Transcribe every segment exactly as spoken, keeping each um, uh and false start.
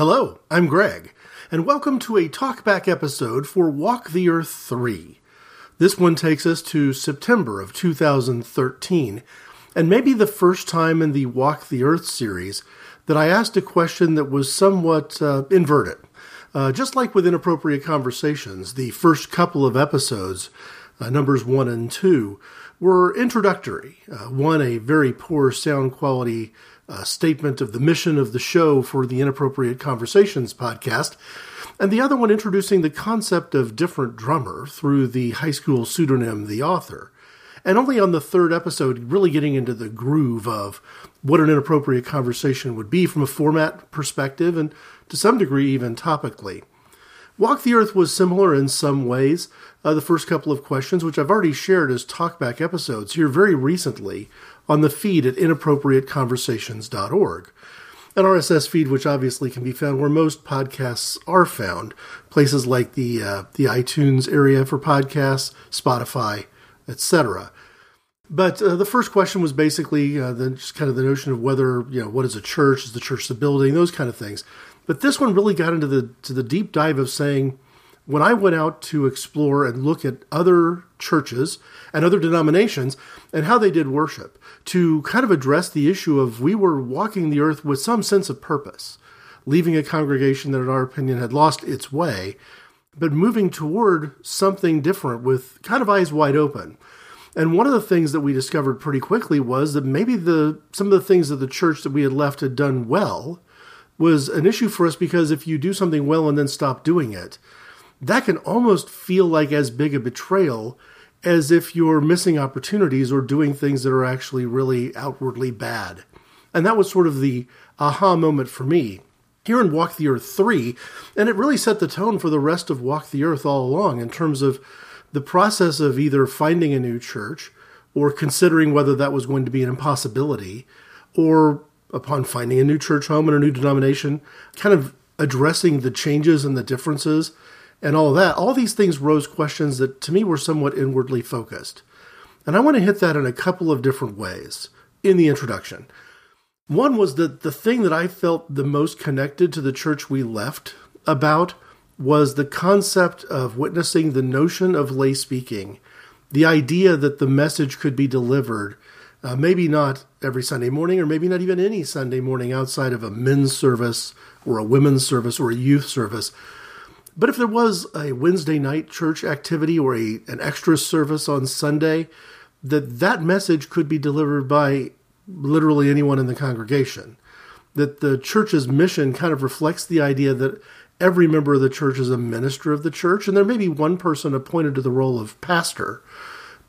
Hello, I'm Greg, and welcome to a talkback episode for Walk the Earth three. This one takes us to September of two thousand thirteen, and maybe the first time in the Walk the Earth series that I asked a question that was somewhat uh, inverted. Uh, just like with Inappropriate Conversations, the first couple of episodes, uh, numbers one and two, were introductory. Uh, one, a very poor sound quality a statement of the mission of the show for the Inappropriate Conversations podcast, and the other one introducing the concept of different drummer through the high school pseudonym The Author, and only on the third episode really getting into the groove of what an inappropriate conversation would be from a format perspective and to some degree even topically. Walk the Earth was similar in some ways. Uh, the first couple of questions, which I've already shared as talkback episodes here very recently on the feed at inappropriate conversations dot org, an R S S feed which obviously can be found where most podcasts are found, places like the uh, the iTunes area for podcasts, Spotify, et cetera. But uh, the first question was basically uh, the, just kind of the notion of whether, you know, what is a church? Is the church the building? Those kind of things. But this one really got into the to the deep dive of saying, when I went out to explore and look at other churches and other denominations and how they did worship, to kind of address the issue of we were walking the earth with some sense of purpose, leaving a congregation that, in our opinion, had lost its way, but moving toward something different with kind of eyes wide open. And one of the things that we discovered pretty quickly was that maybe the some of the things that the church that we had left had done well was an issue for us, because if you do something well and then stop doing it, that can almost feel like as big a betrayal as if you're missing opportunities or doing things that are actually really outwardly bad. And that was sort of the aha moment for me here in Walk the Earth three, and it really set the tone for the rest of Walk the Earth all along in terms of the process of either finding a new church or considering whether that was going to be an impossibility, or upon finding a new church home and a new denomination, kind of addressing the changes and the differences and all that. All these things rose questions that to me were somewhat inwardly focused. And I want to hit that in a couple of different ways in the introduction. One was that the thing that I felt the most connected to the church we left about was the concept of witnessing, the notion of lay speaking, the idea that the message could be delivered, uh, maybe not every Sunday morning, or maybe not even any Sunday morning outside of a men's service or a women's service or a youth service. But if there was a Wednesday night church activity or a an extra service on Sunday, that that message could be delivered by literally anyone in the congregation. That the church's mission kind of reflects the idea that every member of the church is a minister of the church, and there may be one person appointed to the role of pastor,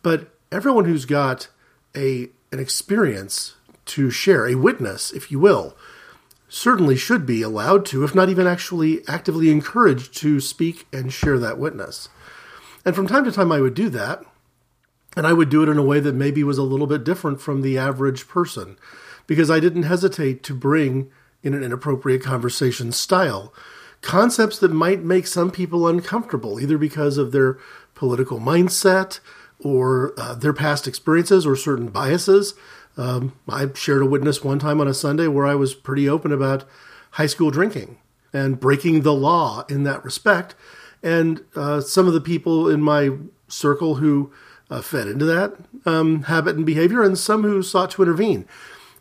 but everyone who's got a an experience to share, a witness, if you will, certainly should be allowed to, if not even actually actively encouraged to speak and share that witness. And from time to time I would do that, and I would do it in a way that maybe was a little bit different from the average person, because I didn't hesitate to bring, in an inappropriate conversation style, concepts that might make some people uncomfortable, either because of their political mindset or uh, their past experiences or certain biases. Um, I shared a witness one time on a Sunday where I was pretty open about high school drinking and breaking the law in that respect. And uh, some of the people in my circle who uh, fed into that um, habit and behavior, and some who sought to intervene.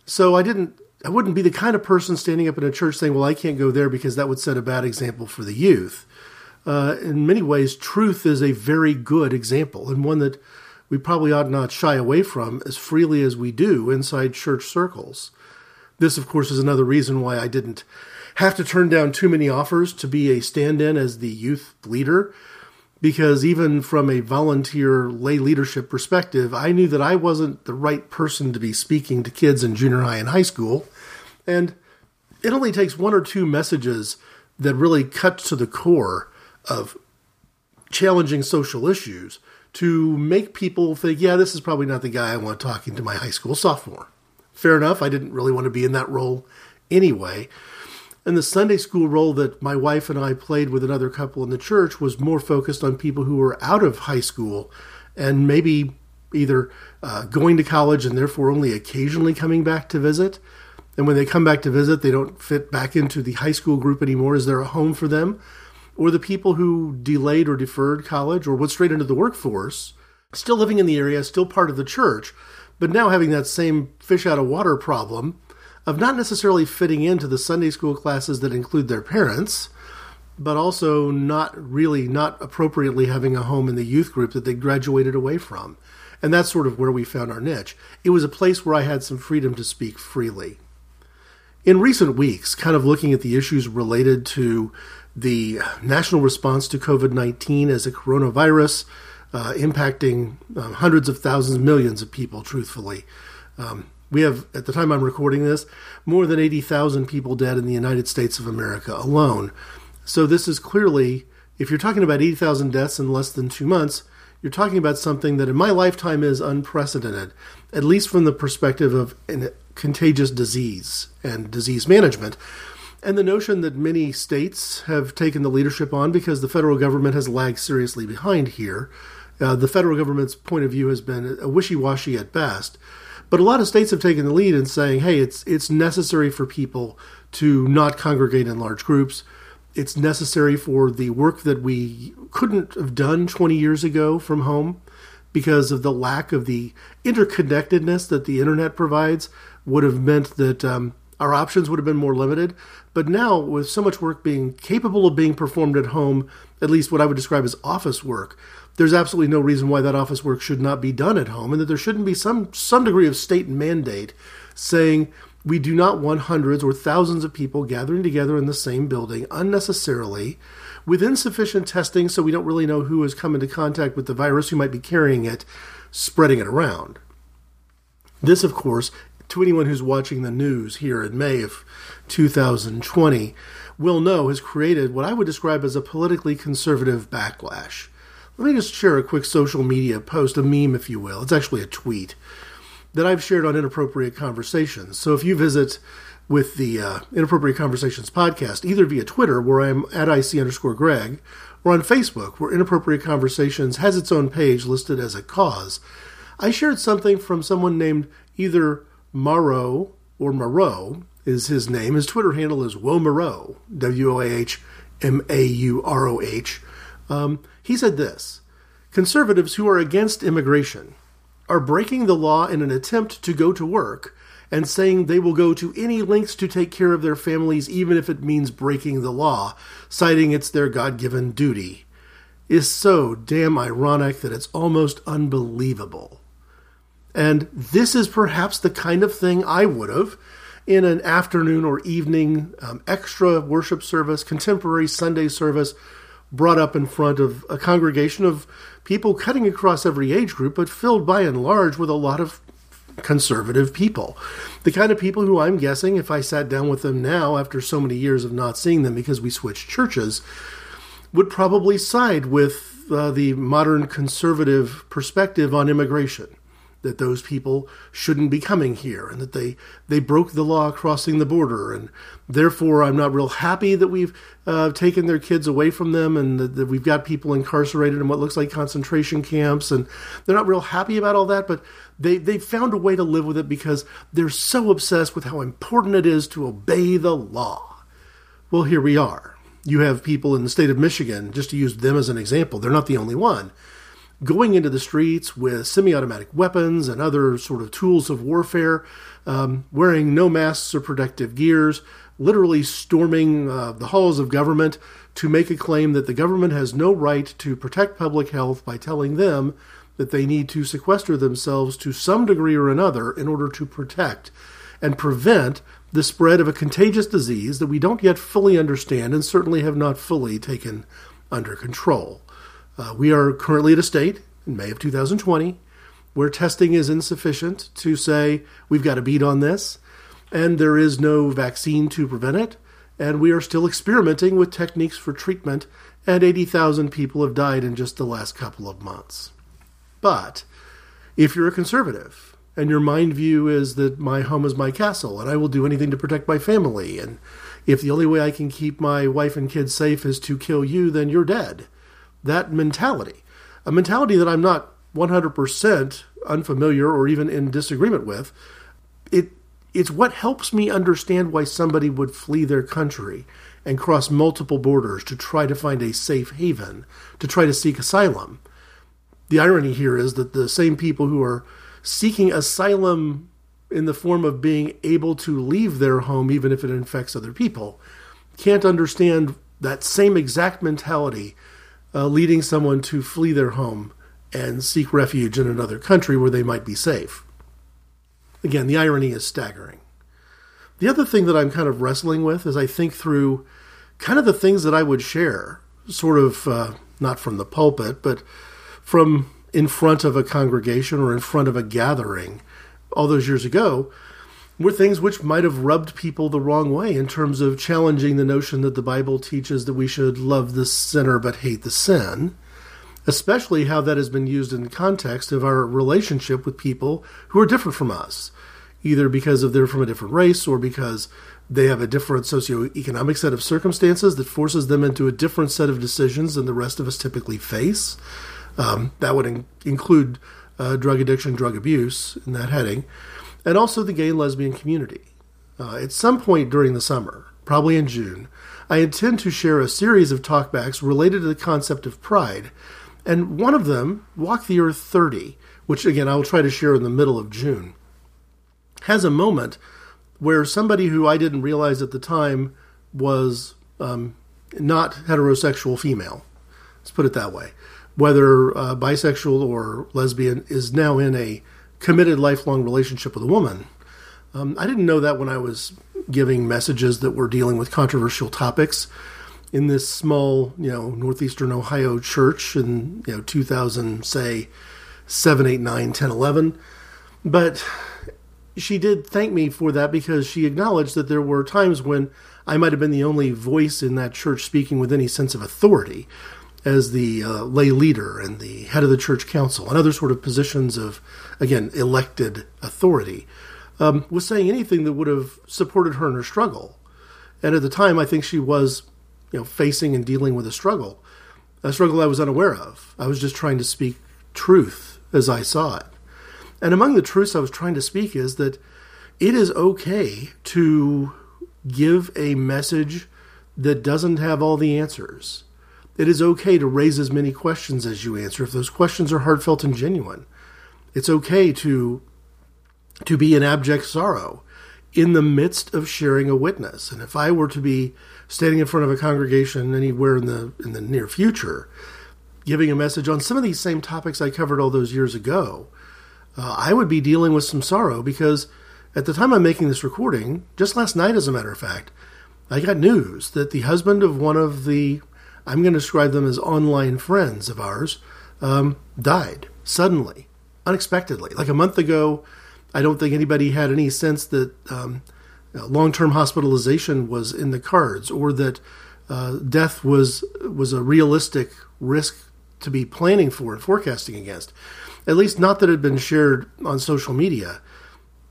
So I didn't, I wouldn't be the kind of person standing up in a church saying, well, I can't go there because that would set a bad example for the youth. Uh, in many ways, truth is a very good example, and one that we probably ought not shy away from as freely as we do inside church circles. This, of course, is another reason why I didn't have to turn down too many offers to be a stand-in as the youth leader, because even from a volunteer lay leadership perspective, I knew that I wasn't the right person to be speaking to kids in junior high and high school, and it only takes one or two messages that really cut to the core of challenging social issues to make people think, yeah, this is probably not the guy I want talking to my high school sophomore. Fair enough, I didn't really want to be in that role anyway. And the Sunday school role that my wife and I played with another couple in the church was more focused on people who were out of high school and maybe either uh, going to college and therefore only occasionally coming back to visit, And when they come back to visit, they don't fit back into the high school group anymore. Is there a home for them? Or the people who delayed or deferred college or went straight into the workforce, still living in the area, still part of the church, but now having that same fish out of water problem of not necessarily fitting into the Sunday school classes that include their parents, but also not really, not appropriately having a home in the youth group that they graduated away from. And that's sort of where we found our niche. It was a place where I had some freedom to speak freely. In recent weeks, kind of looking at the issues related to the national response to COVID nineteen as a coronavirus, uh, impacting uh, hundreds of thousands, millions of people, truthfully. Um, we have, at the time I'm recording this, more than eighty thousand people dead in the United States of America alone. So this is clearly, if you're talking about eighty thousand deaths in less than two months, you're talking about something that in my lifetime is unprecedented, at least from the perspective of an contagious disease and disease management. And the notion that many states have taken the leadership on because the federal government has lagged seriously behind here. Uh, the federal government's point of view has been a wishy-washy at best. But a lot of states have taken the lead in saying, hey, it's it's necessary for people to not congregate in large groups. It's necessary for the work that we couldn't have done twenty years ago from home because of the lack of the interconnectedness that the internet provides would have meant that um, our options would have been more limited. But now with so much work being capable of being performed at home, at least what I would describe as office work, there's absolutely no reason why that office work should not be done at home and that there shouldn't be some, some degree of state mandate saying, we do not want hundreds or thousands of people gathering together in the same building unnecessarily with insufficient testing so we don't really know who has come into contact with the virus, who might be carrying it, spreading it around. This, of course, to anyone who's watching the news here in May of two thousand twenty, will know has created what I would describe as a politically conservative backlash. Let me just share a quick social media post, a meme, if you will. It's actually a tweet that I've shared on Inappropriate Conversations. So if you visit with the uh, Inappropriate Conversations podcast, either via Twitter, where I'm at IC underscore Greg, or on Facebook, where Inappropriate Conversations has its own page listed as a cause, I shared something from someone named either Moreau or Moreau is his name. His Twitter handle is Will Moreau, W O A H M A U R O H. Um, he said this, conservatives who are against immigration are breaking the law in an attempt to go to work and saying they will go to any lengths to take care of their families even if it means breaking the law, citing it's their God-given duty, is so damn ironic that it's almost unbelievable. And this is perhaps the kind of thing I would have in an afternoon or evening um, extra worship service, contemporary Sunday service, brought up in front of a congregation of people cutting across every age group, but filled by and large with a lot of conservative people. The kind of people who I'm guessing, if I sat down with them now after so many years of not seeing them because we switched churches, would probably side with uh, the modern conservative perspective on immigration, that those people shouldn't be coming here and that they, they broke the law crossing the border. And therefore, I'm not real happy that we've uh, taken their kids away from them and that, that we've got people incarcerated in what looks like concentration camps. And they're not real happy about all that, but they, they found a way to live with it because they're so obsessed with how important it is to obey the law. Well, here we are. You have people in the state of Michigan, just to use them as an example, they're not the only one, going into the streets with semi-automatic weapons and other sort of tools of warfare, um, wearing no masks or protective gears, literally storming uh, the halls of government to make a claim that the government has no right to protect public health by telling them that they need to sequester themselves to some degree or another in order to protect and prevent the spread of a contagious disease that we don't yet fully understand and certainly have not fully taken under control. Uh, we are currently at a state in May of two thousand twenty where testing is insufficient to say we've got a beat on this, and there is no vaccine to prevent it, and we are still experimenting with techniques for treatment, and eighty thousand people have died in just the last couple of months. But if you're a conservative and your mind view is that my home is my castle and I will do anything to protect my family, and if the only way I can keep my wife and kids safe is to kill you, then you're dead. That mentality, a mentality that I'm not one hundred percent unfamiliar or even in disagreement with, it It's what helps me understand why somebody would flee their country and cross multiple borders to try to find a safe haven, to try to seek asylum. The irony here is that the same people who are seeking asylum in the form of being able to leave their home, even if it infects other people, can't understand that same exact mentality uh, leading someone to flee their home and seek refuge in another country where they might be safe. Again, the irony is staggering. The other thing that I'm kind of wrestling with is I think through kind of the things that I would share, sort of uh, not from the pulpit, but from in front of a congregation or in front of a gathering all those years ago, were things which might have rubbed people the wrong way in terms of challenging the notion that the Bible teaches that we should love the sinner but hate the sin, especially how that has been used in the context of our relationship with people who are different from us, either because of they're from a different race or because they have a different socioeconomic set of circumstances that forces them into a different set of decisions than the rest of us typically face. Um, that would in- include uh, drug addiction, drug abuse in that heading, and also the gay and lesbian community. Uh, at some point during the summer, probably in June, I intend to share a series of talkbacks related to the concept of pride, and one of them, Walk the Earth thirty, which again I will try to share in the middle of June, has a moment where somebody who I didn't realize at the time was um, not heterosexual female, let's put it that way, whether uh, bisexual or lesbian, is now in a committed lifelong relationship with a woman. Um, I didn't know that when I was giving messages that were dealing with controversial topics in this small, you know, northeastern Ohio church in, you know, two thousand, say, seven, eight, nine, ten, eleven. But she did thank me for that because she acknowledged that there were times when I might have been the only voice in that church speaking with any sense of authority as the uh, lay leader and the head of the church council and other sort of positions of, again, elected authority, um, was saying anything that would have supported her in her struggle. And at the time, I think she was, you know, facing and dealing with a struggle, a struggle I was unaware of. I was just trying to speak truth as I saw it. And among the truths I was trying to speak is that it is okay to give a message that doesn't have all the answers. It is okay to raise as many questions as you answer if those questions are heartfelt and genuine. It's okay to, to be in abject sorrow in the midst of sharing a witness. And if I were to be standing in front of a congregation anywhere in the in the near future, giving a message on some of these same topics I covered all those years ago, uh, I would be dealing with some sorrow because at the time I'm making this recording, just last night as a matter of fact, I got news that the husband of one of the, I'm going to describe them as online friends of ours, um, died suddenly, unexpectedly. Like a month ago, I don't think anybody had any sense that um, long-term hospitalization was in the cards or that uh, death was was a realistic risk to be planning for and forecasting against, at least not that had been shared on social media.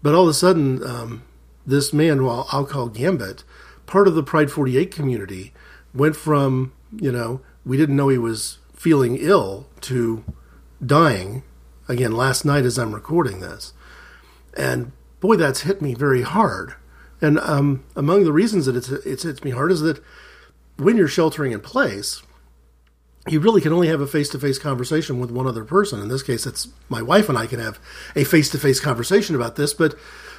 But all of a sudden, um, this man, well, I'll call Gambit, part of the Pride forty-eight community, went from, you know, we didn't know he was feeling ill to dying, again, last night as I'm recording this. And boy, that's hit me very hard. And um, among the reasons that it's, it's hit me hard is that when you're sheltering in place, you really can only have a face-to-face conversation with one other person. In this case, it's my wife and I can have a face-to-face conversation about this. But,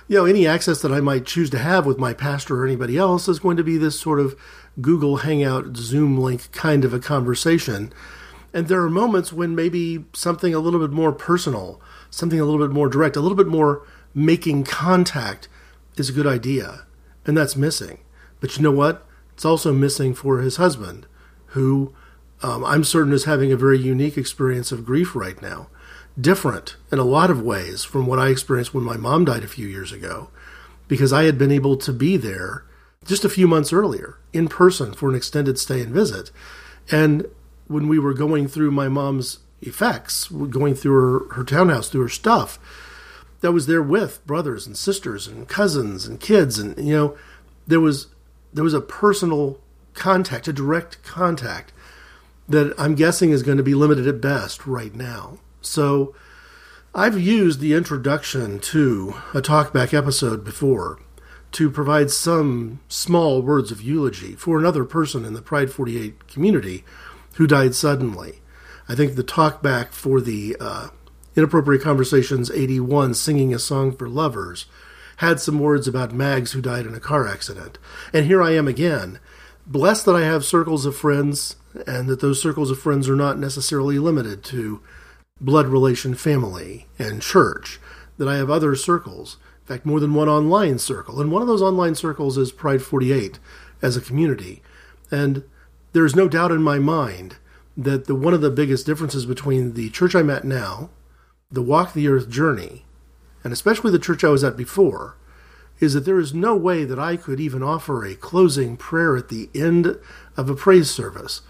you know, any access that I might choose to have with my pastor or anybody else is going to be this sort of Google Hangout, Zoom link kind of a conversation. And there are moments when maybe something a little bit more personal, something a little bit more direct, a little bit more making contact is a good idea. And that's missing. But you know what? It's also missing for his husband, who um, I'm certain is having a very unique experience of grief right now. Different in a lot of ways from what I experienced when my mom died a few years ago, because I had been able to be there just a few months earlier in person for an extended stay and visit. And when we were going through my mom's effects, going through her, her townhouse, through her stuff, that was there with brothers and sisters and cousins and kids. And, you know, there was, there was a personal contact, a direct contact that I'm guessing is going to be limited at best right now. So I've used the introduction to a talkback episode before to provide some small words of eulogy for another person in the Pride forty-eight community who died suddenly. I think the talkback for the uh, Inappropriate Conversations eighty-one, Singing a Song for Lovers, had some words about Mags who died in a car accident. And here I am again, blessed that I have circles of friends, and that those circles of friends are not necessarily limited to blood relation, family, and church, that I have other circles, in fact, more than one online circle. And one of those online circles is Pride forty-eight as a community. And there's no doubt in my mind that the one of the biggest differences between the church I'm at now, the Walk the Earth journey, and especially the church I was at before, is that there is no way that I could even offer a closing prayer at the end of a praise service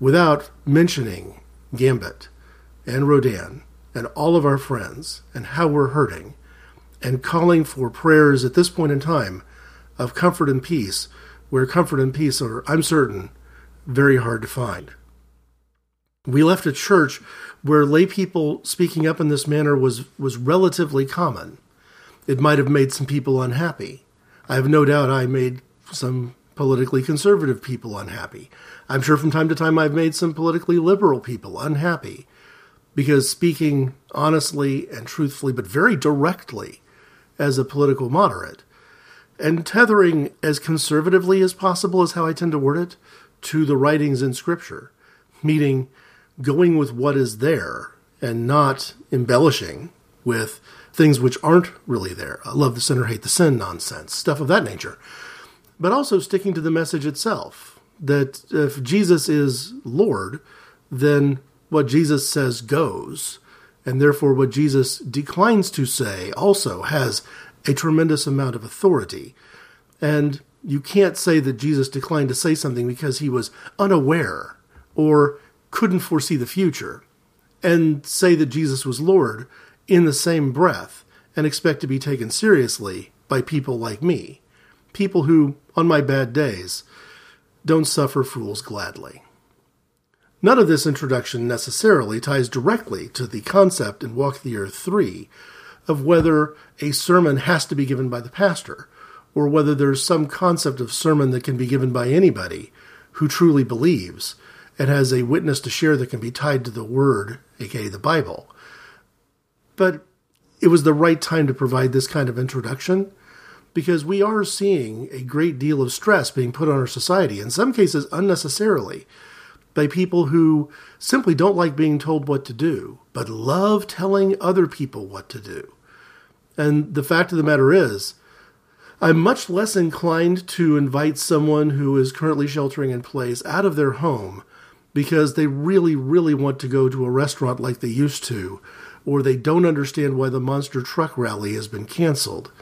without mentioning Gambit and Rodan, and all of our friends, and how we're hurting, and calling for prayers at this point in time of comfort and peace, where comfort and peace are, I'm certain, very hard to find. We left a church where lay people speaking up in this manner was, was relatively common. It might have made some people unhappy. I have no doubt I made some politically conservative people unhappy. I'm sure from time to time I've made some politically liberal people unhappy. Because speaking honestly and truthfully, but very directly as a political moderate, and tethering as conservatively as possible is how I tend to word it, to the writings in Scripture, meaning going with what is there and not embellishing with things which aren't really there. I love the sinner, hate the sin nonsense, stuff of that nature. But also sticking to the message itself, that if Jesus is Lord, then what Jesus says goes, and therefore what Jesus declines to say also has a tremendous amount of authority. And you can't say that Jesus declined to say something because he was unaware or couldn't foresee the future, and say that Jesus was Lord in the same breath and expect to be taken seriously by people like me, people who, on my bad days, don't suffer fools gladly. None of this introduction necessarily ties directly to the concept in Walk the Earth three of whether a sermon has to be given by the pastor, or whether there's some concept of sermon that can be given by anybody who truly believes and has a witness to share that can be tied to the Word, aka the Bible. But it was the right time to provide this kind of introduction, because we are seeing a great deal of stress being put on our society, in some cases unnecessarily, by people who simply don't like being told what to do, but love telling other people what to do. And the fact of the matter is, I'm much less inclined to invite someone who is currently sheltering in place out of their home because they really, really want to go to a restaurant like they used to, or they don't understand why the monster truck rally has been canceled.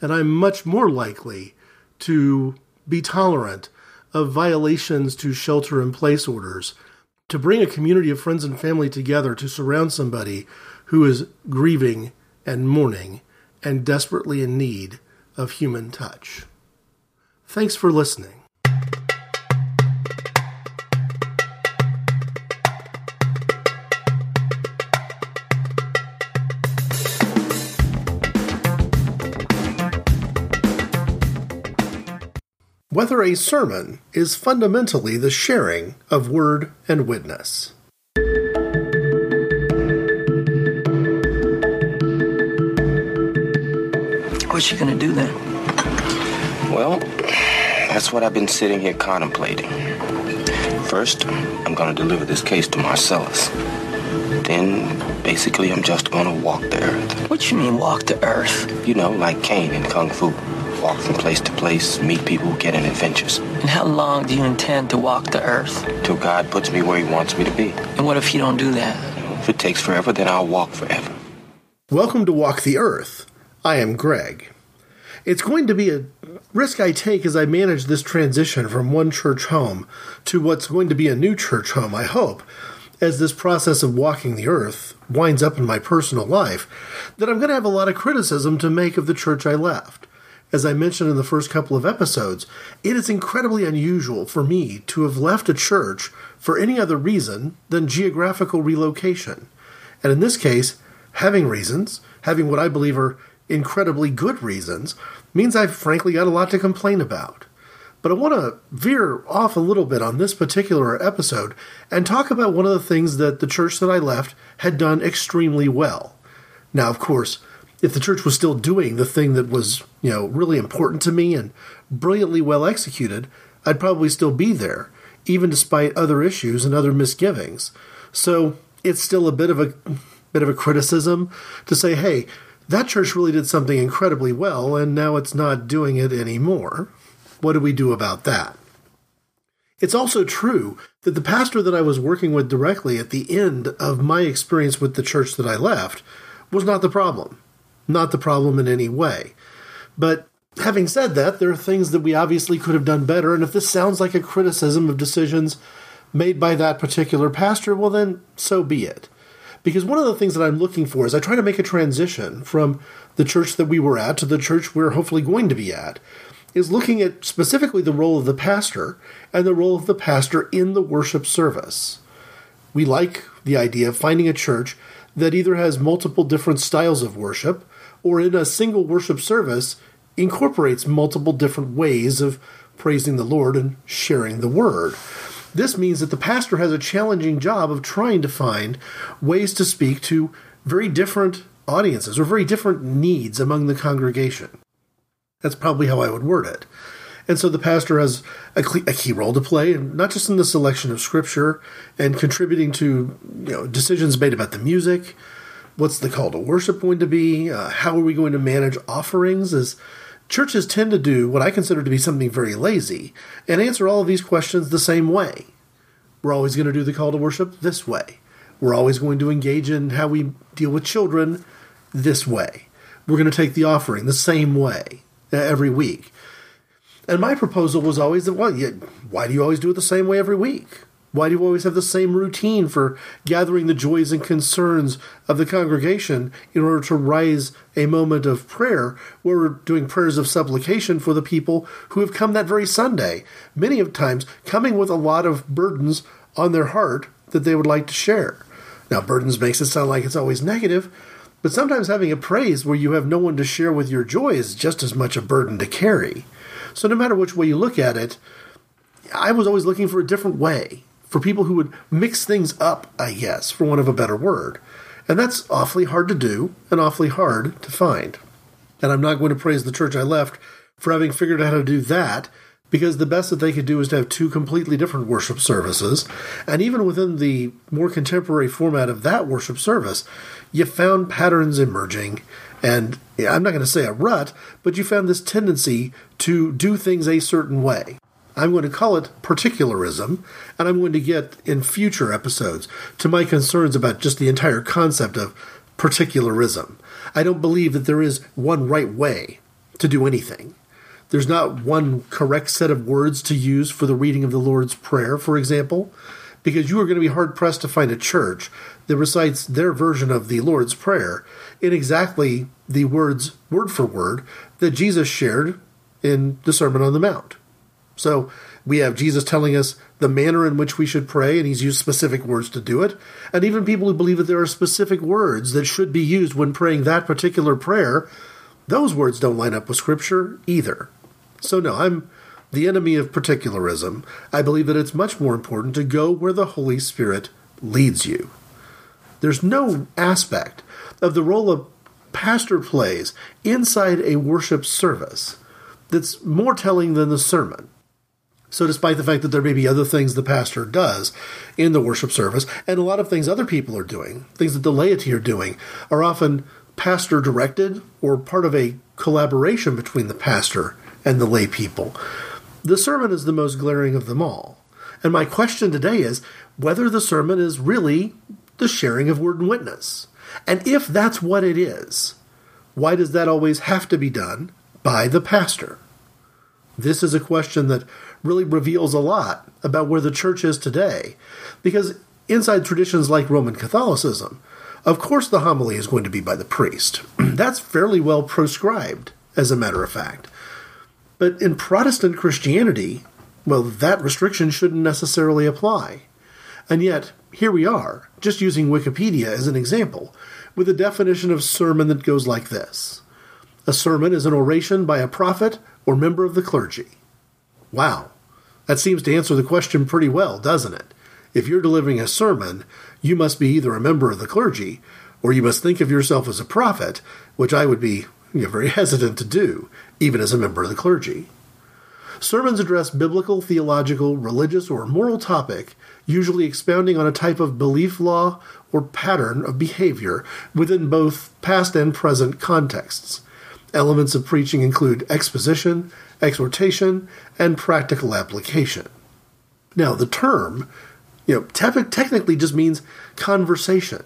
And I'm much more likely to be tolerant of violations to shelter-in-place orders, to bring a community of friends and family together to surround somebody who is grieving and mourning and desperately in need of human touch. Thanks for listening. Whether a sermon is fundamentally the sharing of word and witness. What's she going to do then? Well, that's what I've been sitting here contemplating. First, I'm going to deliver this case to Marcellus. Then, basically, I'm just going to walk the earth. What you mean, walk the earth? You know, like Kane in Kung Fu. Walk from place to place, meet people, get in adventures. And how long do you intend to walk the earth? Till God puts me where he wants me to be. And what if you don't do that? You know, if it takes forever, then I'll walk forever. Welcome to Walk the Earth. I am Greg. It's going to be a risk I take as I manage this transition from one church home to what's going to be a new church home, I hope, as this process of walking the earth winds up in my personal life, that I'm going to have a lot of criticism to make of the church I left. As I mentioned in the first couple of episodes, it is incredibly unusual for me to have left a church for any other reason than geographical relocation, and in this case, having reasons, having what I believe are incredibly good reasons, means I've frankly got a lot to complain about. But I want to veer off a little bit on this particular episode and talk about one of the things that the church that I left had done extremely well. Now, of course, if the church was still doing the thing that was, you know, really important to me and brilliantly well executed, I'd probably still be there, even despite other issues and other misgivings. So it's still a bit of a bit of a criticism to say, hey, that church really did something incredibly well, and now it's not doing it anymore. What do we do about that? It's also true that the pastor that I was working with directly at the end of my experience with the church that I left was not the problem. Not the problem in any way. But having said that, there are things that we obviously could have done better, and if this sounds like a criticism of decisions made by that particular pastor, well then, so be it. Because one of the things that I'm looking for is I try to make a transition from the church that we were at to the church we're hopefully going to be at, is looking at specifically the role of the pastor and the role of the pastor in the worship service. We like the idea of finding a church that either has multiple different styles of worship, or in a single worship service, incorporates multiple different ways of praising the Lord and sharing the word. This means that the pastor has a challenging job of trying to find ways to speak to very different audiences or very different needs among the congregation. That's probably how I would word it. And so the pastor has a key role to play, not just in the selection of scripture and contributing to, you know, decisions made about the music. What's the call to worship going to be? Uh, how are we going to manage offerings? As churches tend to do what I consider to be something very lazy and answer all of these questions the same way. We're always going to do the call to worship this way. We're always going to engage in how we deal with children this way. We're going to take the offering the same way uh, every week. And my proposal was always that, well, why do you always do it the same way every week? Why do you always have the same routine for gathering the joys and concerns of the congregation in order to rise a moment of prayer where we're doing prayers of supplication for the people who have come that very Sunday, many of times coming with a lot of burdens on their heart that they would like to share? Now, burdens makes it sound like it's always negative, but sometimes having a praise where you have no one to share with your joy is just as much a burden to carry. So no matter which way you look at it, I was always looking for a different way, for people who would mix things up, I guess, for want of a better word. And that's awfully hard to do and awfully hard to find. And I'm not going to praise the church I left for having figured out how to do that, because the best that they could do is to have two completely different worship services. And even within the more contemporary format of that worship service, you found patterns emerging. And yeah, I'm not going to say a rut, but you found this tendency to do things a certain way. I'm going to call it particularism, and I'm going to get in future episodes to my concerns about just the entire concept of particularism. I don't believe that there is one right way to do anything. There's not one correct set of words to use for the reading of the Lord's Prayer, for example, because you are going to be hard-pressed to find a church that recites their version of the Lord's Prayer in exactly the words, word for word, that Jesus shared in the Sermon on the Mount. So we have Jesus telling us the manner in which we should pray, and he's used specific words to do it. And even people who believe that there are specific words that should be used when praying that particular prayer, those words don't line up with Scripture either. So no, I'm the enemy of particularism. I believe that it's much more important to go where the Holy Spirit leads you. There's no aspect of the role a pastor plays inside a worship service that's more telling than the sermon. So despite the fact that there may be other things the pastor does in the worship service, and a lot of things other people are doing, things that the laity are doing, are often pastor-directed or part of a collaboration between the pastor and the lay people, the sermon is the most glaring of them all. And my question today is whether the sermon is really the sharing of word and witness. And if that's what it is, why does that always have to be done by the pastor? This is a question that really reveals a lot about where the church is today, because inside traditions like Roman Catholicism, of course the homily is going to be by the priest. That's fairly well proscribed, as a matter of fact. But in Protestant Christianity, well, that restriction shouldn't necessarily apply. And yet, here we are, just using Wikipedia as an example, with a definition of sermon that goes like this. A sermon is an oration by a prophet or member of the clergy. Wow, that seems to answer the question pretty well, doesn't it? If you're delivering a sermon, you must be either a member of the clergy, or you must think of yourself as a prophet, which I would be you know, very hesitant to do, even as a member of the clergy. Sermons address biblical, theological, religious, or moral topic, usually expounding on a type of belief, law, or pattern of behavior within both past and present contexts. Elements of preaching include exposition, exhortation, and practical application. Now, the term, you know, te- technically just means conversation,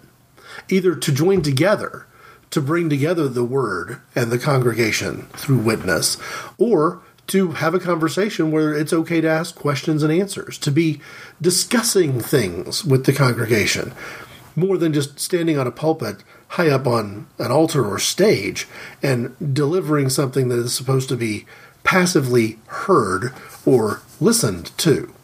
either to join together, to bring together the word and the congregation through witness, or to have a conversation where it's okay to ask questions and answers, to be discussing things with the congregation, more than just standing on a pulpit high up on an altar or stage and delivering something that is supposed to be passively heard or listened to.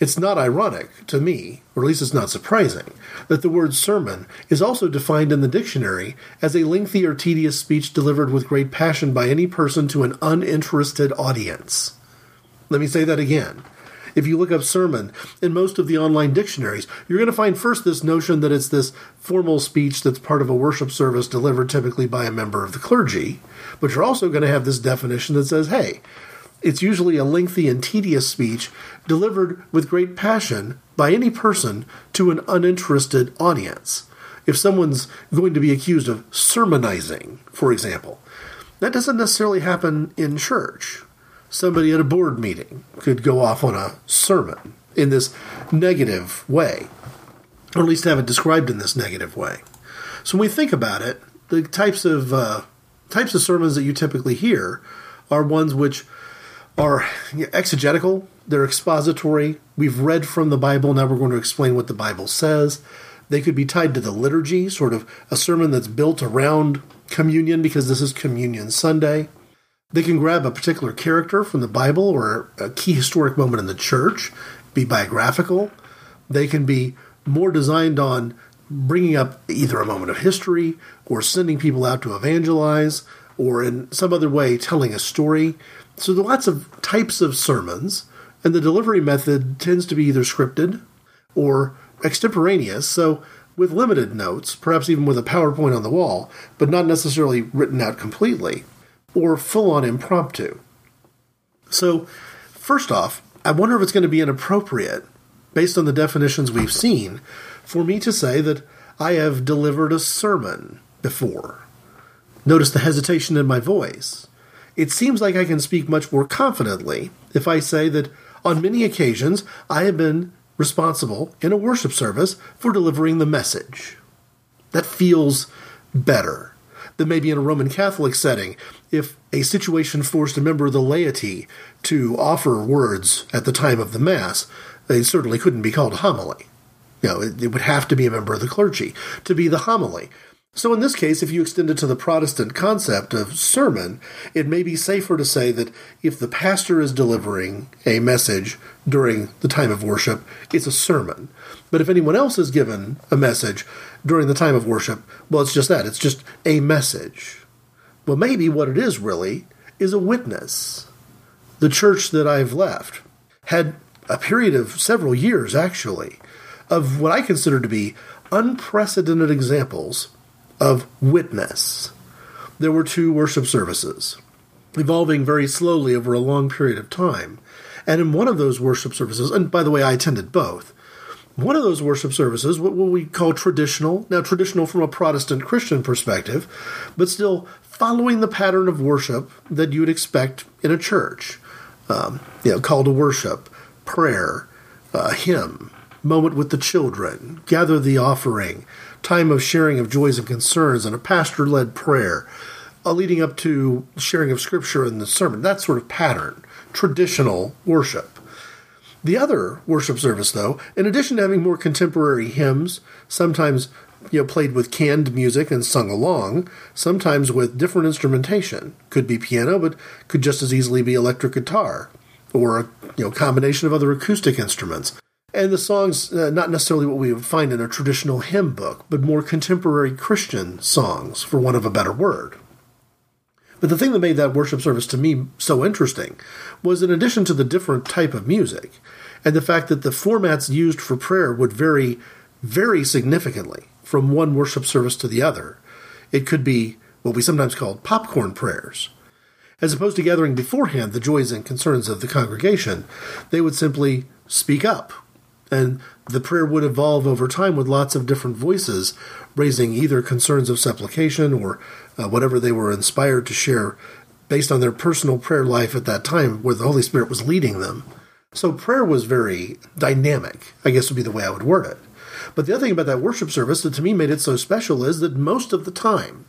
It's not ironic to me, or at least it's not surprising, that the word sermon is also defined in the dictionary as a lengthy or tedious speech delivered with great passion by any person to an uninterested audience. Let me say that again. If you look up sermon in most of the online dictionaries, you're going to find first this notion that it's this formal speech that's part of a worship service delivered typically by a member of the clergy, but you're also going to have this definition that says, hey, it's usually a lengthy and tedious speech delivered with great passion by any person to an uninterested audience. If someone's going to be accused of sermonizing, for example, that doesn't necessarily happen in church. Somebody at a board meeting could go off on a sermon in this negative way, or at least have it described in this negative way. So when we think about it, the types of uh, types of sermons that you typically hear are ones which are exegetical, they're expository, we've read from the Bible, now we're going to explain what the Bible says. They could be tied to the liturgy, sort of a sermon that's built around communion because this is Communion Sunday. They can grab a particular character from the Bible or a key historic moment in the church, be biographical. They can be more designed on bringing up either a moment of history or sending people out to evangelize or in some other way telling a story. So there are lots of types of sermons, and the delivery method tends to be either scripted or extemporaneous, so with limited notes, perhaps even with a PowerPoint on the wall, but not necessarily written out completely, or full-on impromptu. So, first off, I wonder if it's going to be inappropriate, based on the definitions we've seen, for me to say that I have delivered a sermon before. Notice the hesitation in my voice. It seems like I can speak much more confidently if I say that on many occasions I have been responsible in a worship service for delivering the message. That feels better than maybe in a Roman Catholic setting if a situation forced a member of the laity to offer words at the time of the Mass. They certainly couldn't be called a homily. You know, it, it would have to be a member of the clergy to be the homily. So in this case, if you extend it to the Protestant concept of sermon, it may be safer to say that if the pastor is delivering a message during the time of worship, it's a sermon. But if anyone else is given a message during the time of worship, well, it's just that. It's just a message. Well, maybe what it is really is a witness. The church that I've left had a period of several years, actually, of what I consider to be unprecedented examples of witness. There were two worship services, evolving very slowly over a long period of time. And in one of those worship services, and by the way, I attended both, one of those worship services, what we call traditional, now traditional from a Protestant Christian perspective, but still following the pattern of worship that you would expect in a church. Um, you know, call to worship, prayer, uh, hymn, moment with the children, gather the offering, time of sharing of joys and concerns, and a pastor-led prayer, uh, leading up to sharing of scripture and the sermon, that sort of pattern, traditional worship. The other worship service, though, in addition to having more contemporary hymns, sometimes you know, played with canned music and sung along, sometimes with different instrumentation, could be piano, but could just as easily be electric guitar, or a you know, combination of other acoustic instruments. And the songs, uh, not necessarily what we would find in a traditional hymn book, but more contemporary Christian songs, for want of a better word. But the thing that made that worship service to me so interesting was, in addition to the different type of music, and the fact that the formats used for prayer would vary very significantly from one worship service to the other, it could be what we sometimes called popcorn prayers. As opposed to gathering beforehand the joys and concerns of the congregation, they would simply speak up, and the prayer would evolve over time with lots of different voices, raising either concerns of supplication or uh, whatever they were inspired to share based on their personal prayer life at that time where the Holy Spirit was leading them. So prayer was very dynamic, I guess would be the way I would word it. But the other thing about that worship service that to me made it so special is that most of the time,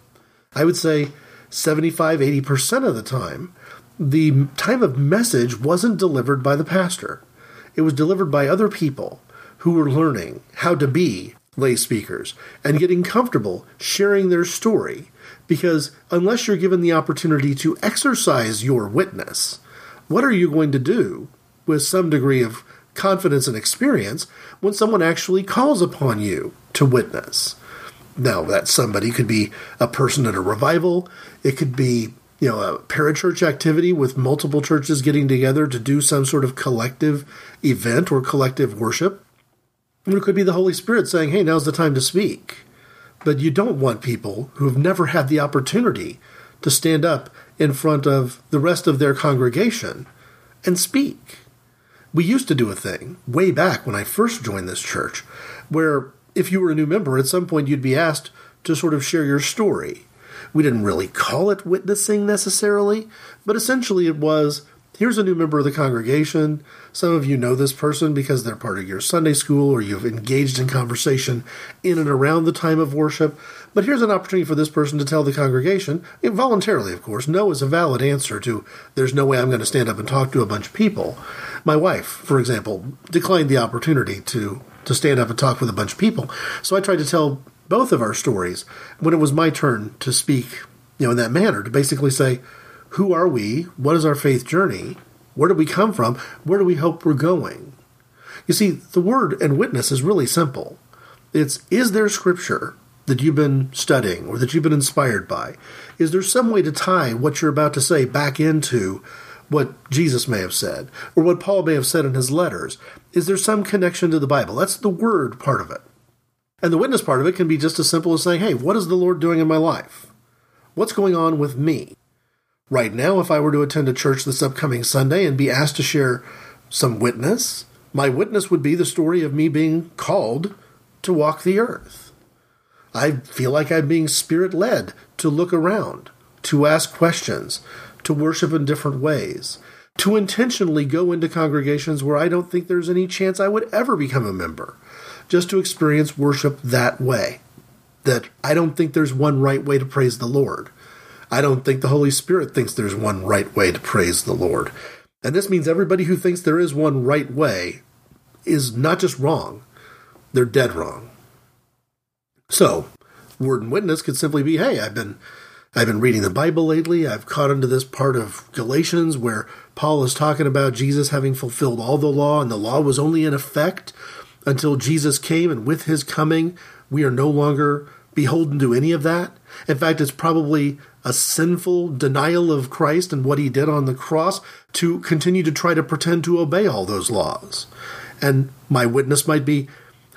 I would say seventy-five, eighty percent of the time, the time of message wasn't delivered by the pastor. It was delivered by other people who were learning how to be lay speakers and getting comfortable sharing their story. Because unless you're given the opportunity to exercise your witness, what are you going to do with some degree of confidence and experience when someone actually calls upon you to witness? Now, that somebody could be a person at a revival. It could be, you know, a parachurch activity with multiple churches getting together to do some sort of collective event or collective worship. And it could be the Holy Spirit saying, hey, now's the time to speak. But you don't want people who have never had the opportunity to stand up in front of the rest of their congregation and speak. We used to do a thing way back when I first joined this church where if you were a new member, at some point you'd be asked to sort of share your story. We didn't really call it witnessing necessarily, but essentially it was, here's a new member of the congregation. Some of you know this person because they're part of your Sunday school or you've engaged in conversation in and around the time of worship. But here's an opportunity for this person to tell the congregation, voluntarily, of course, no is a valid answer to there's no way I'm going to stand up and talk to a bunch of people. My wife, for example, declined the opportunity to to stand up and talk with a bunch of people. So I tried to tell both of our stories when it was my turn to speak, you know, in that manner, to basically say, who are we? What is our faith journey? Where do we come from? Where do we hope we're going? You see, the word and witness is really simple. It's, is there scripture that you've been studying or that you've been inspired by? Is there some way to tie what you're about to say back into what Jesus may have said, or what Paul may have said in his letters? Is there some connection to the Bible? That's the word part of it. And the witness part of it can be just as simple as saying, hey, what is the Lord doing in my life? What's going on with me? Right now, if I were to attend a church this upcoming Sunday and be asked to share some witness, my witness would be the story of me being called to walk the earth. I feel like I'm being spirit-led to look around, to ask questions, to worship in different ways, to intentionally go into congregations where I don't think there's any chance I would ever become a member, just to experience worship that way, that I don't think there's one right way to praise the Lord. I don't think the Holy Spirit thinks there's one right way to praise the Lord. And this means everybody who thinks there is one right way is not just wrong, they're dead wrong. So, word and witness could simply be, hey, I've been... I've been reading the Bible lately. I've caught into this part of Galatians where Paul is talking about Jesus having fulfilled all the law, and the law was only in effect until Jesus came, and with his coming, we are no longer beholden to any of that. In fact, it's probably a sinful denial of Christ and what he did on the cross to continue to try to pretend to obey all those laws. And my witness might be,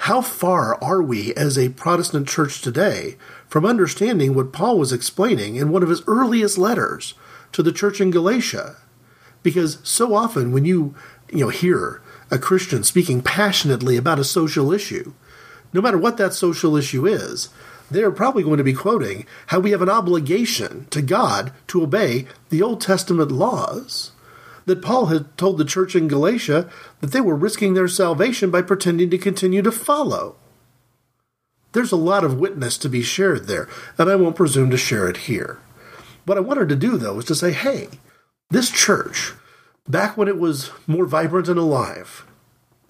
how far are we as a Protestant church today from understanding what Paul was explaining in one of his earliest letters to the church in Galatia? Because so often when you, you know, hear a Christian speaking passionately about a social issue, no matter what that social issue is, they're probably going to be quoting how we have an obligation to God to obey the Old Testament laws, that Paul had told the church in Galatia that they were risking their salvation by pretending to continue to follow. There's a lot of witness to be shared there, and I won't presume to share it here. What I wanted to do, though, was to say, hey, this church, back when it was more vibrant and alive,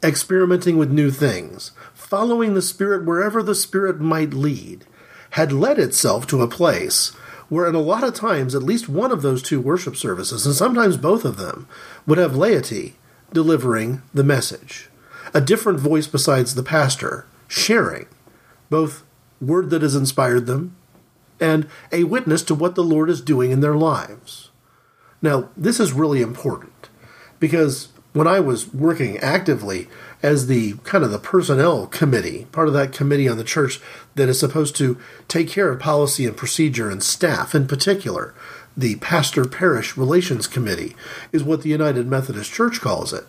experimenting with new things, following the Spirit wherever the Spirit might lead, had led itself to a place where in a lot of times at least one of those two worship services, and sometimes both of them, would have laity delivering the message. a different voice besides the pastor, sharing both word that has inspired them and a witness to what the Lord is doing in their lives. Now, this is really important because when I was working actively as the kind of the personnel committee, part of that committee on the church that is supposed to take care of policy and procedure and staff in particular, the pastor-parish relations committee is what the United Methodist Church calls it.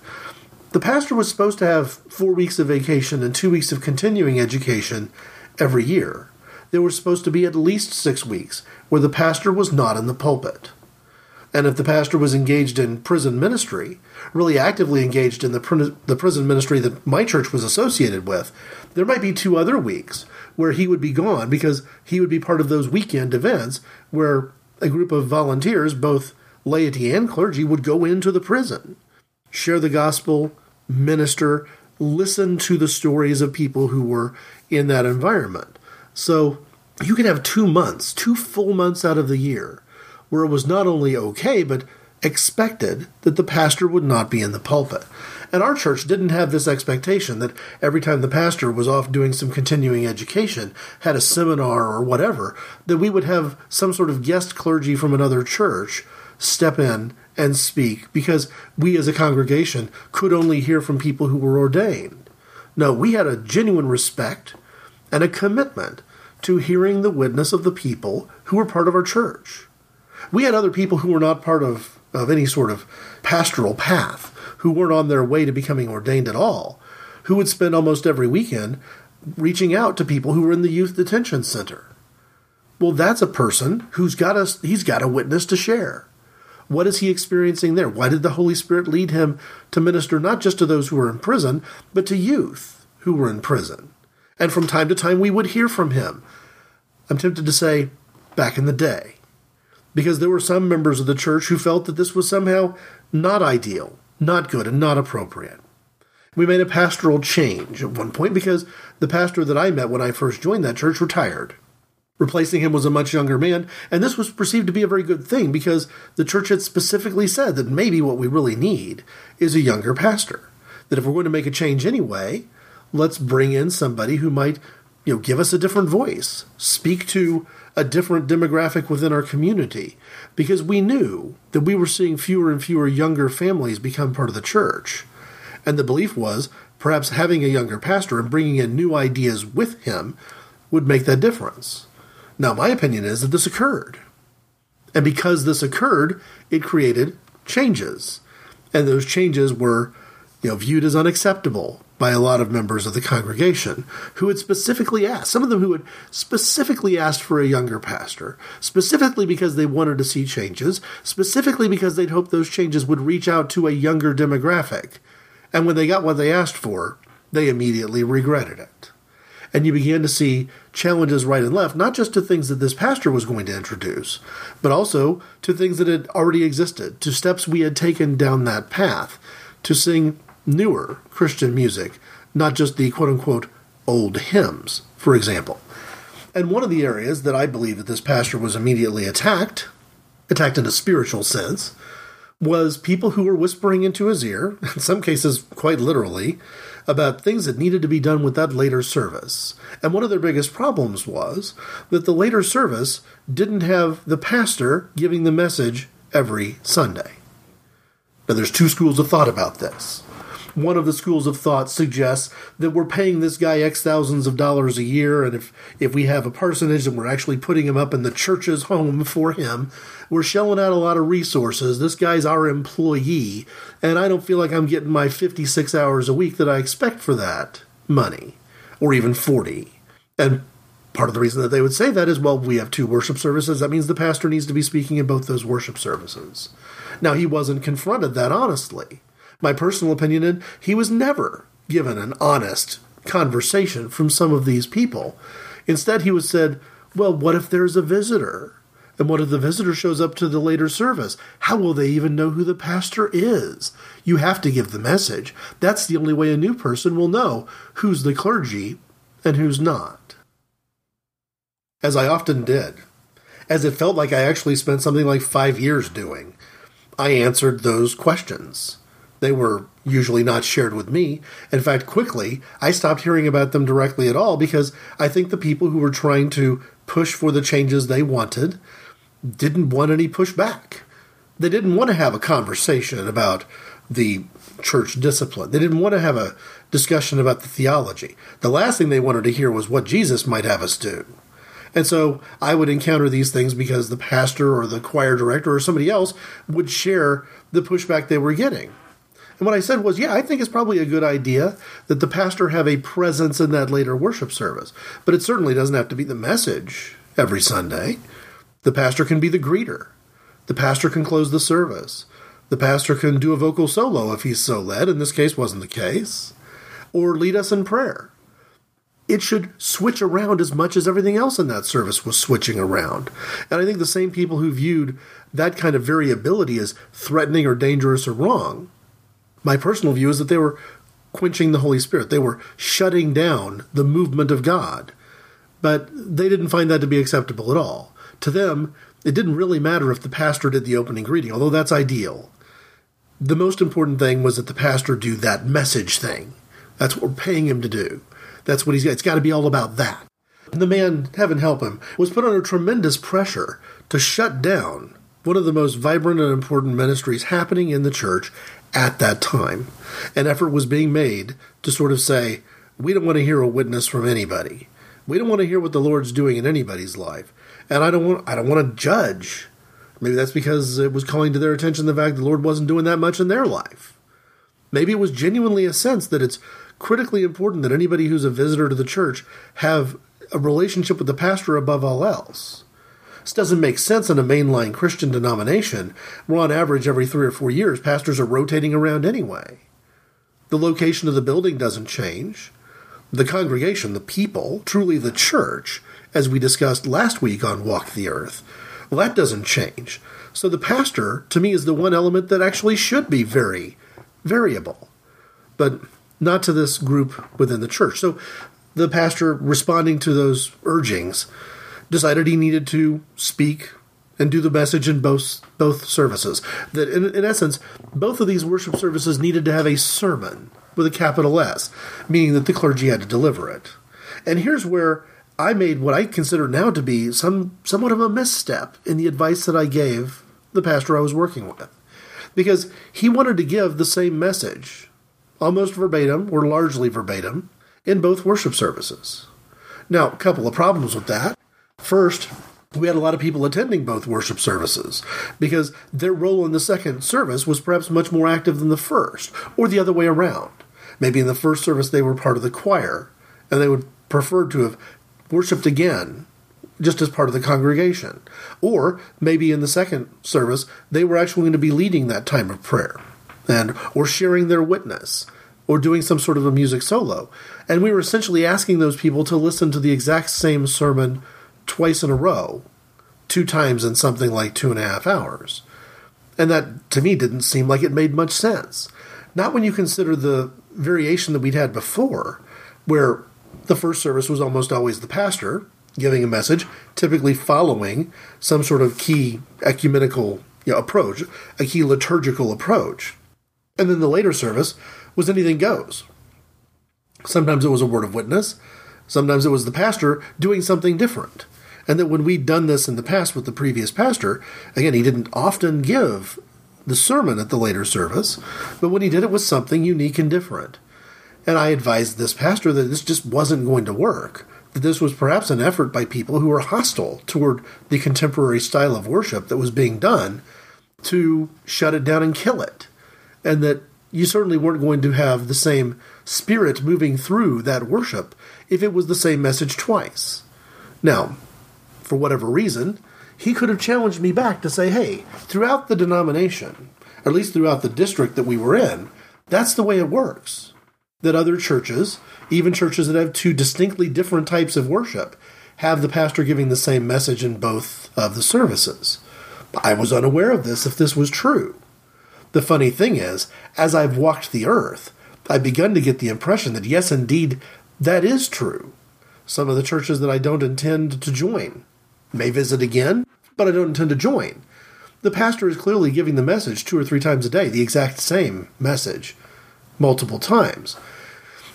The pastor was supposed to have four weeks of vacation and two weeks of continuing education every year. There were supposed to be at least six weeks where the pastor was not in the pulpit. And if the pastor was engaged in prison ministry, really actively engaged in the pr- the prison ministry that my church was associated with, there might be two other weeks where he would be gone because he would be part of those weekend events where a group of volunteers, both laity and clergy, would go into the prison, share the gospel, minister, listen to the stories of people who were in that environment. So you could have two months, two full months out of the year, where it was not only okay, but expected that the pastor would not be in the pulpit. And our church didn't have this expectation that every time the pastor was off doing some continuing education, had a seminar or whatever, that we would have some sort of guest clergy from another church step in and speak, because we as a congregation could only hear from people who were ordained. No, we had a genuine respect and a commitment to hearing the witness of the people who were part of our church. We had other people who were not part of, of any sort of pastoral path, who weren't on their way to becoming ordained at all, who would spend almost every weekend reaching out to people who were in the youth detention center. Well, that's a person who's got a, he's got a witness to share. What is he experiencing there? Why did the Holy Spirit lead him to minister not just to those who were in prison, but to youth who were in prison? And from time to time, we would hear from him. I'm tempted to say, back in the day, because there were some members of the church who felt that this was somehow not ideal, not good, and not appropriate. We made a pastoral change at one point because the pastor that I met when I first joined that church retired. Replacing him was a much younger man, and this was perceived to be a very good thing because the church had specifically said that maybe what we really need is a younger pastor, that if we're going to make a change anyway, let's bring in somebody who might, you know, give us a different voice, speak to a different demographic within our community, because we knew that we were seeing fewer and fewer younger families become part of the church. And the belief was perhaps having a younger pastor and bringing in new ideas with him would make that difference. Now, my opinion is that this occurred. And because this occurred, it created changes. And those changes were, you know, viewed as unacceptable by a lot of members of the congregation who had specifically asked, some of them who had specifically asked for a younger pastor, specifically because they wanted to see changes, specifically because they'd hoped those changes would reach out to a younger demographic. And when they got what they asked for, they immediately regretted it. And you began to see challenges right and left, not just to things that this pastor was going to introduce, but also to things that had already existed, to steps we had taken down that path, to seeing newer Christian music, not just the quote-unquote old hymns, for example. And one of the areas that I believe that this pastor was immediately attacked, attacked in a spiritual sense, was people who were whispering into his ear, in some cases quite literally, about things that needed to be done with that later service. And one of their biggest problems was that the later service didn't have the pastor giving the message every Sunday. Now, there's two schools of thought about this. One of the schools of thought suggests that we're paying this guy X thousands of dollars a year, and if, if we have a parsonage and we're actually putting him up in the church's home for him, we're shelling out a lot of resources. This guy's our employee, and I don't feel like I'm getting my fifty-six hours a week that I expect for that money, or even forty. And part of the reason that they would say that is, well, we have two worship services. That means the pastor needs to be speaking in both those worship services. Now, he wasn't confronted that honestly. My personal opinion is he was never given an honest conversation from some of these people. Instead, he was said, well, what if there's a visitor? And what if the visitor shows up to the later service? How will they even know who the pastor is? You have to give the message. That's the only way a new person will know who's the clergy and who's not. As I often did, as it felt like I actually spent something like five years doing, I answered those questions. They were usually not shared with me. In fact, quickly, I stopped hearing about them directly at all because I think the people who were trying to push for the changes they wanted didn't want any pushback. They didn't want to have a conversation about the church discipline. They didn't want to have a discussion about the theology. The last thing they wanted to hear was what Jesus might have us do. And so I would encounter these things because the pastor or the choir director or somebody else would share the pushback they were getting. And what I said was, yeah, I think it's probably a good idea that the pastor have a presence in that later worship service. But it certainly doesn't have to be the message every Sunday. The pastor can be the greeter. The pastor can close the service. The pastor can do a vocal solo if he's so led. In this case, wasn't the case. Or lead us in prayer. It should switch around as much as everything else in that service was switching around. And I think the same people who viewed that kind of variability as threatening or dangerous or wrong, my personal view is that they were quenching the Holy Spirit. They were shutting down the movement of God. But they didn't find that to be acceptable at all. To them, it didn't really matter if the pastor did the opening greeting, although that's ideal. The most important thing was that the pastor do that message thing. That's what we're paying him to do. That's what he's got. It's got to be all about that. And the man, heaven help him, was put under tremendous pressure to shut down one of the most vibrant and important ministries happening in the church at that time. An effort was being made to sort of say, we don't want to hear a witness from anybody. We don't want to hear what the Lord's doing in anybody's life. And I don't want I don't want to judge. Maybe that's because it was calling to their attention the fact the Lord wasn't doing that much in their life. Maybe it was genuinely a sense that it's critically important that anybody who's a visitor to the church have a relationship with the pastor above all else. This doesn't make sense in a mainline Christian denomination, where on average every three or four years pastors are rotating around anyway. The location of the building doesn't change. The congregation, the people, truly the church, as we discussed last week on Walk the Earth, well, that doesn't change. So the pastor, to me, is the one element that actually should be very variable, but not to this group within the church. So the pastor, responding to those urgings, decided he needed to speak and do the message in both both services. That in, in essence, both of these worship services needed to have a sermon with a capital S, meaning that the clergy had to deliver it. And here's where I made what I consider now to be some somewhat of a misstep in the advice that I gave the pastor I was working with, because he wanted to give the same message, almost verbatim or largely verbatim, in both worship services. Now, a couple of problems with that. First, we had a lot of people attending both worship services because their role in the second service was perhaps much more active than the first, or the other way around. Maybe in the first service they were part of the choir, and they would prefer to have worshipped again, just as part of the congregation. Or maybe in the second service, they were actually going to be leading that time of prayer, and or sharing their witness, or doing some sort of a music solo. And we were essentially asking those people to listen to the exact same sermon twice in a row, two times in something like two and a half hours. And that, to me, didn't seem like it made much sense. Not when you consider the variation that we'd had before, where the first service was almost always the pastor giving a message, typically following some sort of key ecumenical, you know, approach, a key liturgical approach. And then the later service was anything goes. Sometimes it was a word of witness. Sometimes it was the pastor doing something different. And that when we'd done this in the past with the previous pastor, again, he didn't often give the sermon at the later service, but when he did, it was something unique and different. And I advised this pastor that this just wasn't going to work, that this was perhaps an effort by people who were hostile toward the contemporary style of worship that was being done to shut it down and kill it, and that you certainly weren't going to have the same spirit moving through that worship if it was the same message twice. Now, for whatever reason, he could have challenged me back to say, hey, throughout the denomination, or at least throughout the district that we were in, that's the way it works. That other churches, even churches that have two distinctly different types of worship, have the pastor giving the same message in both of the services. I was unaware of this if this was true. The funny thing is, as I've walked the earth, I've begun to get the impression that, yes, indeed, that is true. Some of the churches that I don't intend to join may visit again, but I don't intend to join. the pastor is clearly giving the message two or three times a day, the exact same message, multiple times.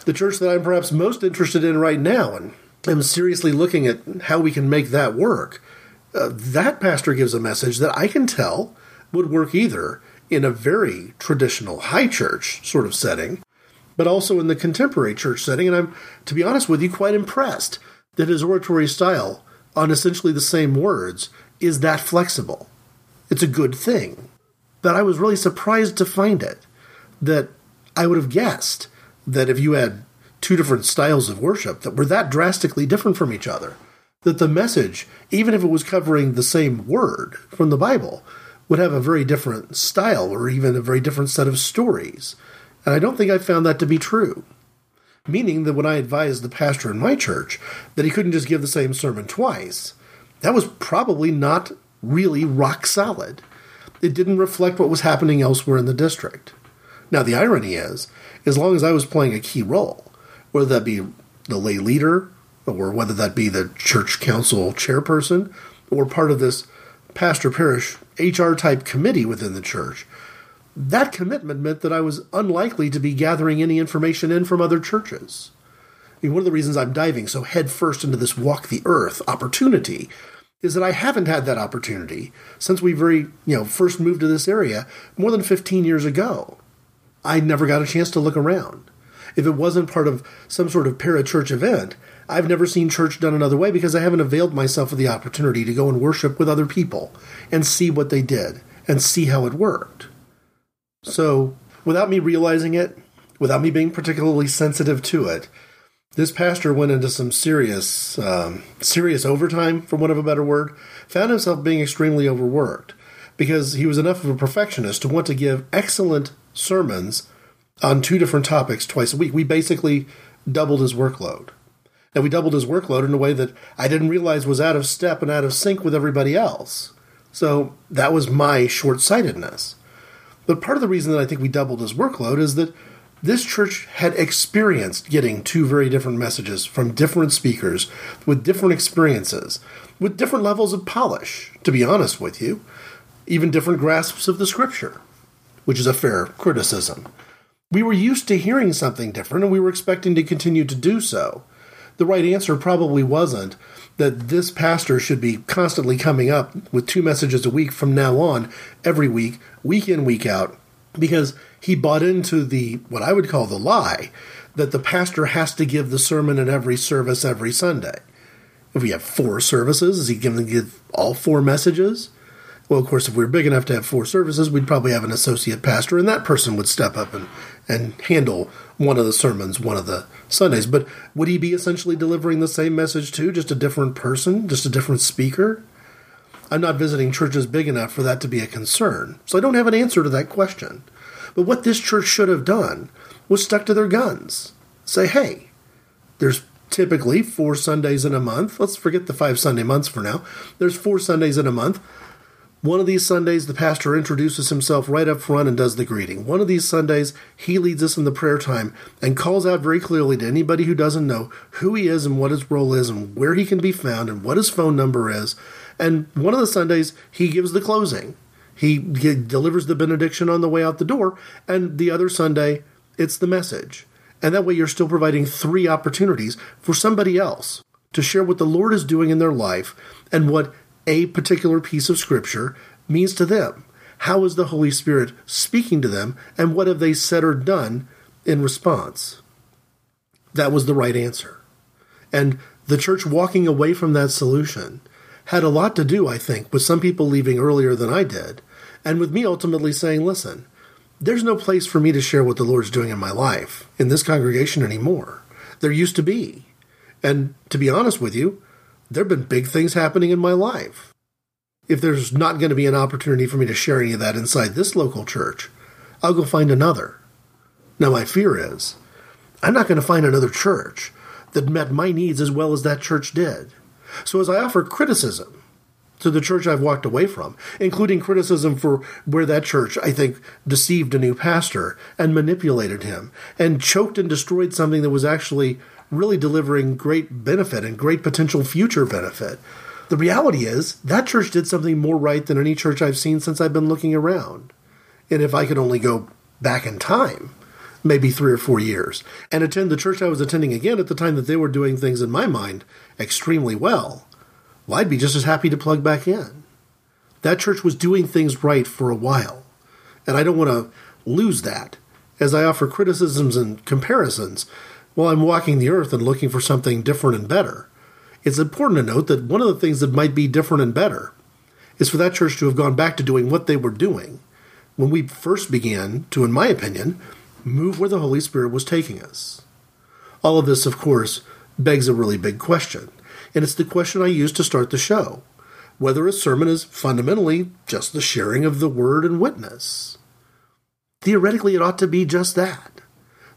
The church that I'm perhaps most interested in right now, and I'm seriously looking at how we can make that work, uh, that pastor gives a message that I can tell would work either in a very traditional high church sort of setting, but also in the contemporary church setting. And I'm, to be honest with you, quite impressed that his oratory style on essentially the same words is that flexible. It's a good thing. But I was really surprised to find it, that I would have guessed that if you had two different styles of worship that were that drastically different from each other, that the message, even if it was covering the same word from the Bible, would have a very different style or even a very different set of stories. And I don't think I found that to be true. Meaning that when I advised the pastor in my church that he couldn't just give the same sermon twice, that was probably not really rock solid. It didn't reflect what was happening elsewhere in the district. Now, the irony is, as long as I was playing a key role, whether that be the lay leader or whether that be the church council chairperson or part of this pastor parish H R type committee within the church, that commitment meant that I was unlikely to be gathering any information in from other churches. I mean, one of the reasons I'm diving so headfirst into this Walk the Earth opportunity is that I haven't had that opportunity since we very, you know, first moved to this area more than fifteen years ago. I never got a chance to look around. If it wasn't part of some sort of parachurch event, I've never seen church done another way because I haven't availed myself of the opportunity to go and worship with other people and see what they did and see how it worked. So, without me realizing it, without me being particularly sensitive to it, this pastor went into some serious, um, serious overtime, for want of a better word, found himself being extremely overworked because he was enough of a perfectionist to want to give excellent sermons on two different topics twice a week. We basically doubled his workload. Now, we doubled his workload in a way that I didn't realize was out of step and out of sync with everybody else. So that was my short-sightedness. But part of the reason that I think we doubled his workload is that this church had experienced getting two very different messages from different speakers with different experiences, with different levels of polish, to be honest with you, even different grasps of the scripture, which is a fair criticism. We were used to hearing something different, and we were expecting to continue to do so. The right answer probably wasn't that this pastor should be constantly coming up with two messages a week from now on, every week, week in, week out, because he bought into the, what I would call the lie, that the pastor has to give the sermon in every service every Sunday. If we have four services, is he going to give all four messages? Well, of course, if we were big enough to have four services, we'd probably have an associate pastor, and that person would step up and, and handle one of the sermons, one of the Sundays. But would he be essentially delivering the same message to just a different person, just a different speaker? I'm not visiting churches big enough for that to be a concern, so I don't have an answer to that question. But what this church should have done was stuck to their guns. Say, hey, there's typically four Sundays in a month. Let's forget the five Sunday months for now. There's four Sundays in a month. One of these Sundays, the pastor introduces himself right up front and does the greeting. One of these Sundays, he leads us in the prayer time and calls out very clearly to anybody who doesn't know who he is and what his role is and where he can be found and what his phone number is. And one of the Sundays, he gives the closing. He g- delivers the benediction on the way out the door. And the other Sunday, it's the message. And that way you're still providing three opportunities for somebody else to share what the Lord is doing in their life and what a particular piece of Scripture means to them. How is the Holy Spirit speaking to them, and what have they said or done in response? That was the right answer. And the church walking away from that solution had a lot to do, I think, with some people leaving earlier than I did, and with me ultimately saying, listen, there's no place for me to share what the Lord's doing in my life in this congregation anymore. There used to be. And to be honest with you, there have been big things happening in my life. If there's not going to be an opportunity for me to share any of that inside this local church, I'll go find another. Now, my fear is I'm not going to find another church that met my needs as well as that church did. So as I offer criticism to the church I've walked away from, including criticism for where that church, I think, deceived a new pastor and manipulated him and choked and destroyed something that was actually really delivering great benefit and great potential future benefit, The reality is that church did something more right than any church I've seen since I've been looking around. And if I could only go back in time, maybe three or four years, and attend the church I was attending again at the time that they were doing things, in my mind, extremely well, well, I'd be just as happy to plug back in. That church was doing things right for a while, and I don't want to lose that as I offer criticisms and comparisons while I'm walking the earth and looking for something different and better. It's important to note that one of the things that might be different and better is for that church to have gone back to doing what they were doing when we first began to, in my opinion, move where the Holy Spirit was taking us. All of this, of course, begs a really big question, and it's the question I used to start the show, whether a sermon is fundamentally just the sharing of the word and witness. Theoretically, it ought to be just that,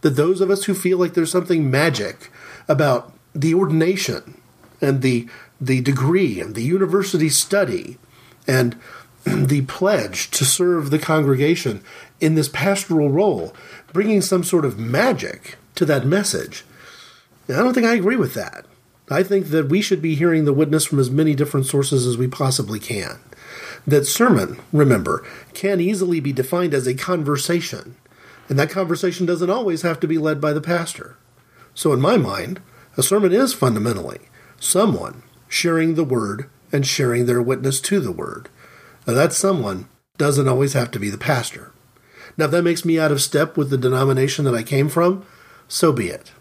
that those of us who feel like there's something magic about the ordination and the, the degree and the university study and the pledge to serve the congregation in this pastoral role, bringing some sort of magic to that message. Now, I don't think I agree with that. I think that we should be hearing the witness from as many different sources as we possibly can. That sermon, remember, can easily be defined as a conversation, and that conversation doesn't always have to be led by the pastor. So in my mind, a sermon is fundamentally someone sharing the word and sharing their witness to the word. Now, that someone doesn't always have to be the pastor. Now, if that makes me out of step with the denomination that I came from, so be it.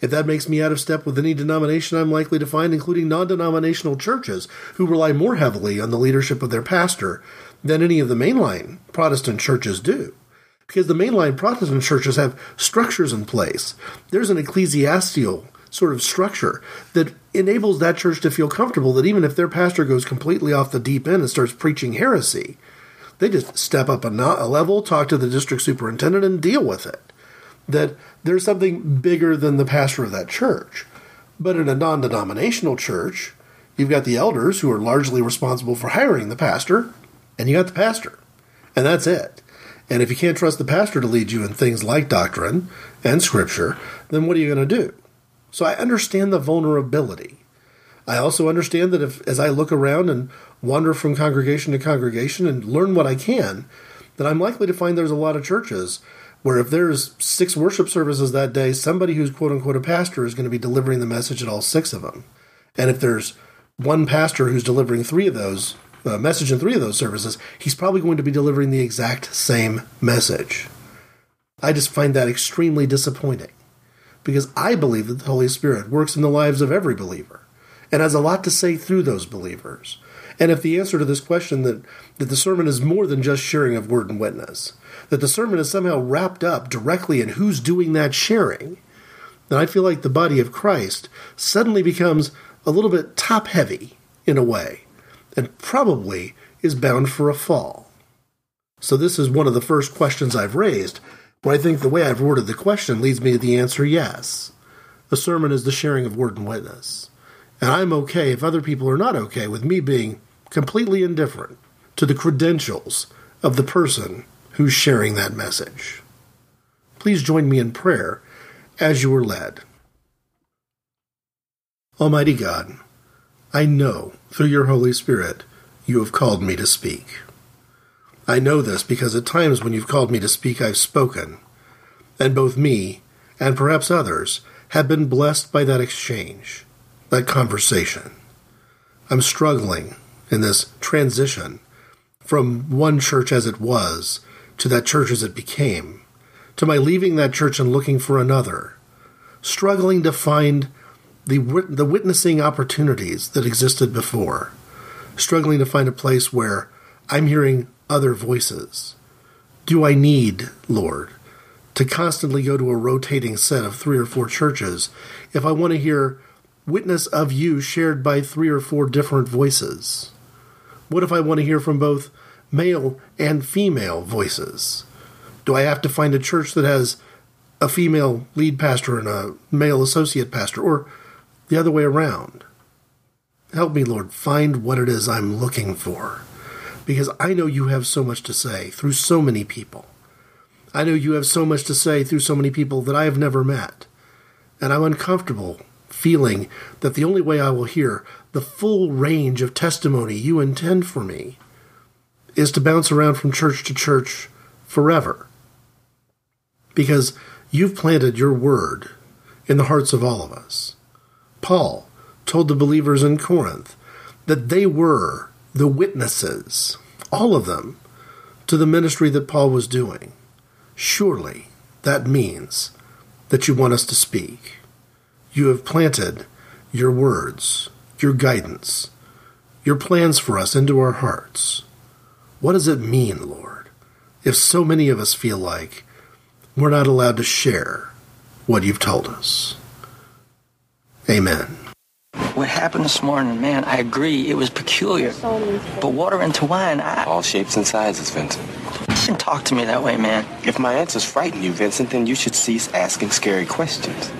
If that makes me out of step with any denomination I'm likely to find, including non-denominational churches who rely more heavily on the leadership of their pastor than any of the mainline Protestant churches do, because the mainline Protestant churches have structures in place. There's an ecclesiastical sort of structure that enables that church to feel comfortable that even if their pastor goes completely off the deep end and starts preaching heresy, they just step up a, not a level, talk to the district superintendent, and deal with it. That there's something bigger than the pastor of that church. But in a non-denominational church, you've got the elders who are largely responsible for hiring the pastor, and you got the pastor, and that's it. And if you can't trust the pastor to lead you in things like doctrine and scripture, then what are you going to do? So I understand the vulnerability. I also understand that if, as I look around and wander from congregation to congregation and learn what I can, that I'm likely to find there's a lot of churches where if there's six worship services that day, somebody who's quote-unquote a pastor is going to be delivering the message at all six of them. And if there's one pastor who's delivering three of those, uh, message in three of those services, he's probably going to be delivering the exact same message. I just find that extremely disappointing, because I believe that the Holy Spirit works in the lives of every believer and has a lot to say through those believers. And if the answer to this question that, that the sermon is more than just sharing of word and witness, that the sermon is somehow wrapped up directly in who's doing that sharing, then I feel like the body of Christ suddenly becomes a little bit top-heavy in a way and probably is bound for a fall. So this is one of the first questions I've raised, where I think the way I've worded the question leads me to the answer yes. A sermon is the sharing of word and witness. And I'm okay if other people are not okay with me being completely indifferent to the credentials of the person who's sharing that message. Please join me in prayer as you are led. Almighty God, I know through your Holy Spirit you have called me to speak. I know this because at times when you've called me to speak, I've spoken, and both me and perhaps others have been blessed by that exchange, that conversation. I'm struggling in this transition from one church as it was to that church as it became, to my leaving that church and looking for another, struggling to find the the witnessing opportunities that existed before, struggling to find a place where I'm hearing other voices. Do I need, Lord, to constantly go to a rotating set of three or four churches if I want to hear witness of you shared by three or four different voices? What if I want to hear from both male and female voices? Do I have to find a church that has a female lead pastor and a male associate pastor, or the other way around? Help me, Lord, find what it is I'm looking for, because I know you have so much to say through so many people. I know you have so much to say through so many people that I have never met, and I'm uncomfortable feeling that the only way I will hear the full range of testimony you intend for me is to bounce around from church to church forever. Because you've planted your word in the hearts of all of us. Paul told the believers in Corinth that they were the witnesses, all of them, to the ministry that Paul was doing. Surely that means that you want us to speak. You have planted your words, your guidance, your plans for us into our hearts. What does it mean, Lord, if so many of us feel like we're not allowed to share what you've told us? Amen. What happened this morning, man, I agree, it was peculiar. But water into wine, I... All shapes and sizes, Vincent. Listen, talk to me that way, man. If my answers frighten you, Vincent, then you should cease asking scary questions.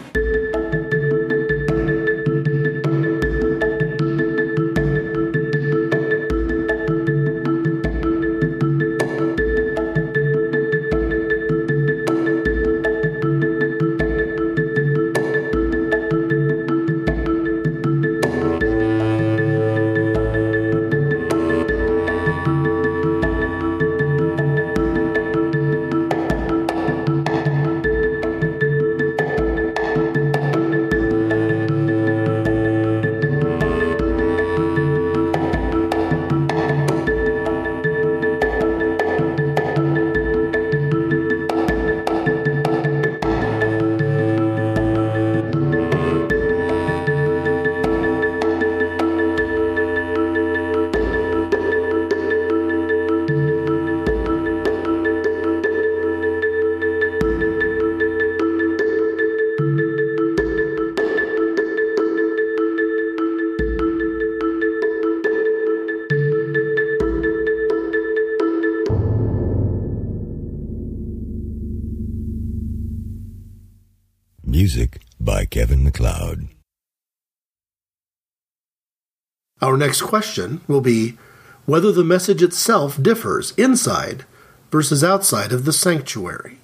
Our next question will be whether the message itself differs inside versus outside of the sanctuary.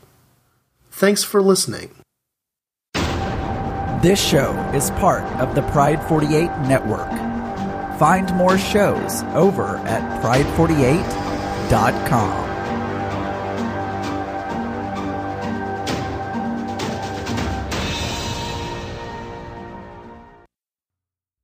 Thanks for listening. This show is part of the Pride forty-eight network. Find more shows over at pride forty-eight dot com.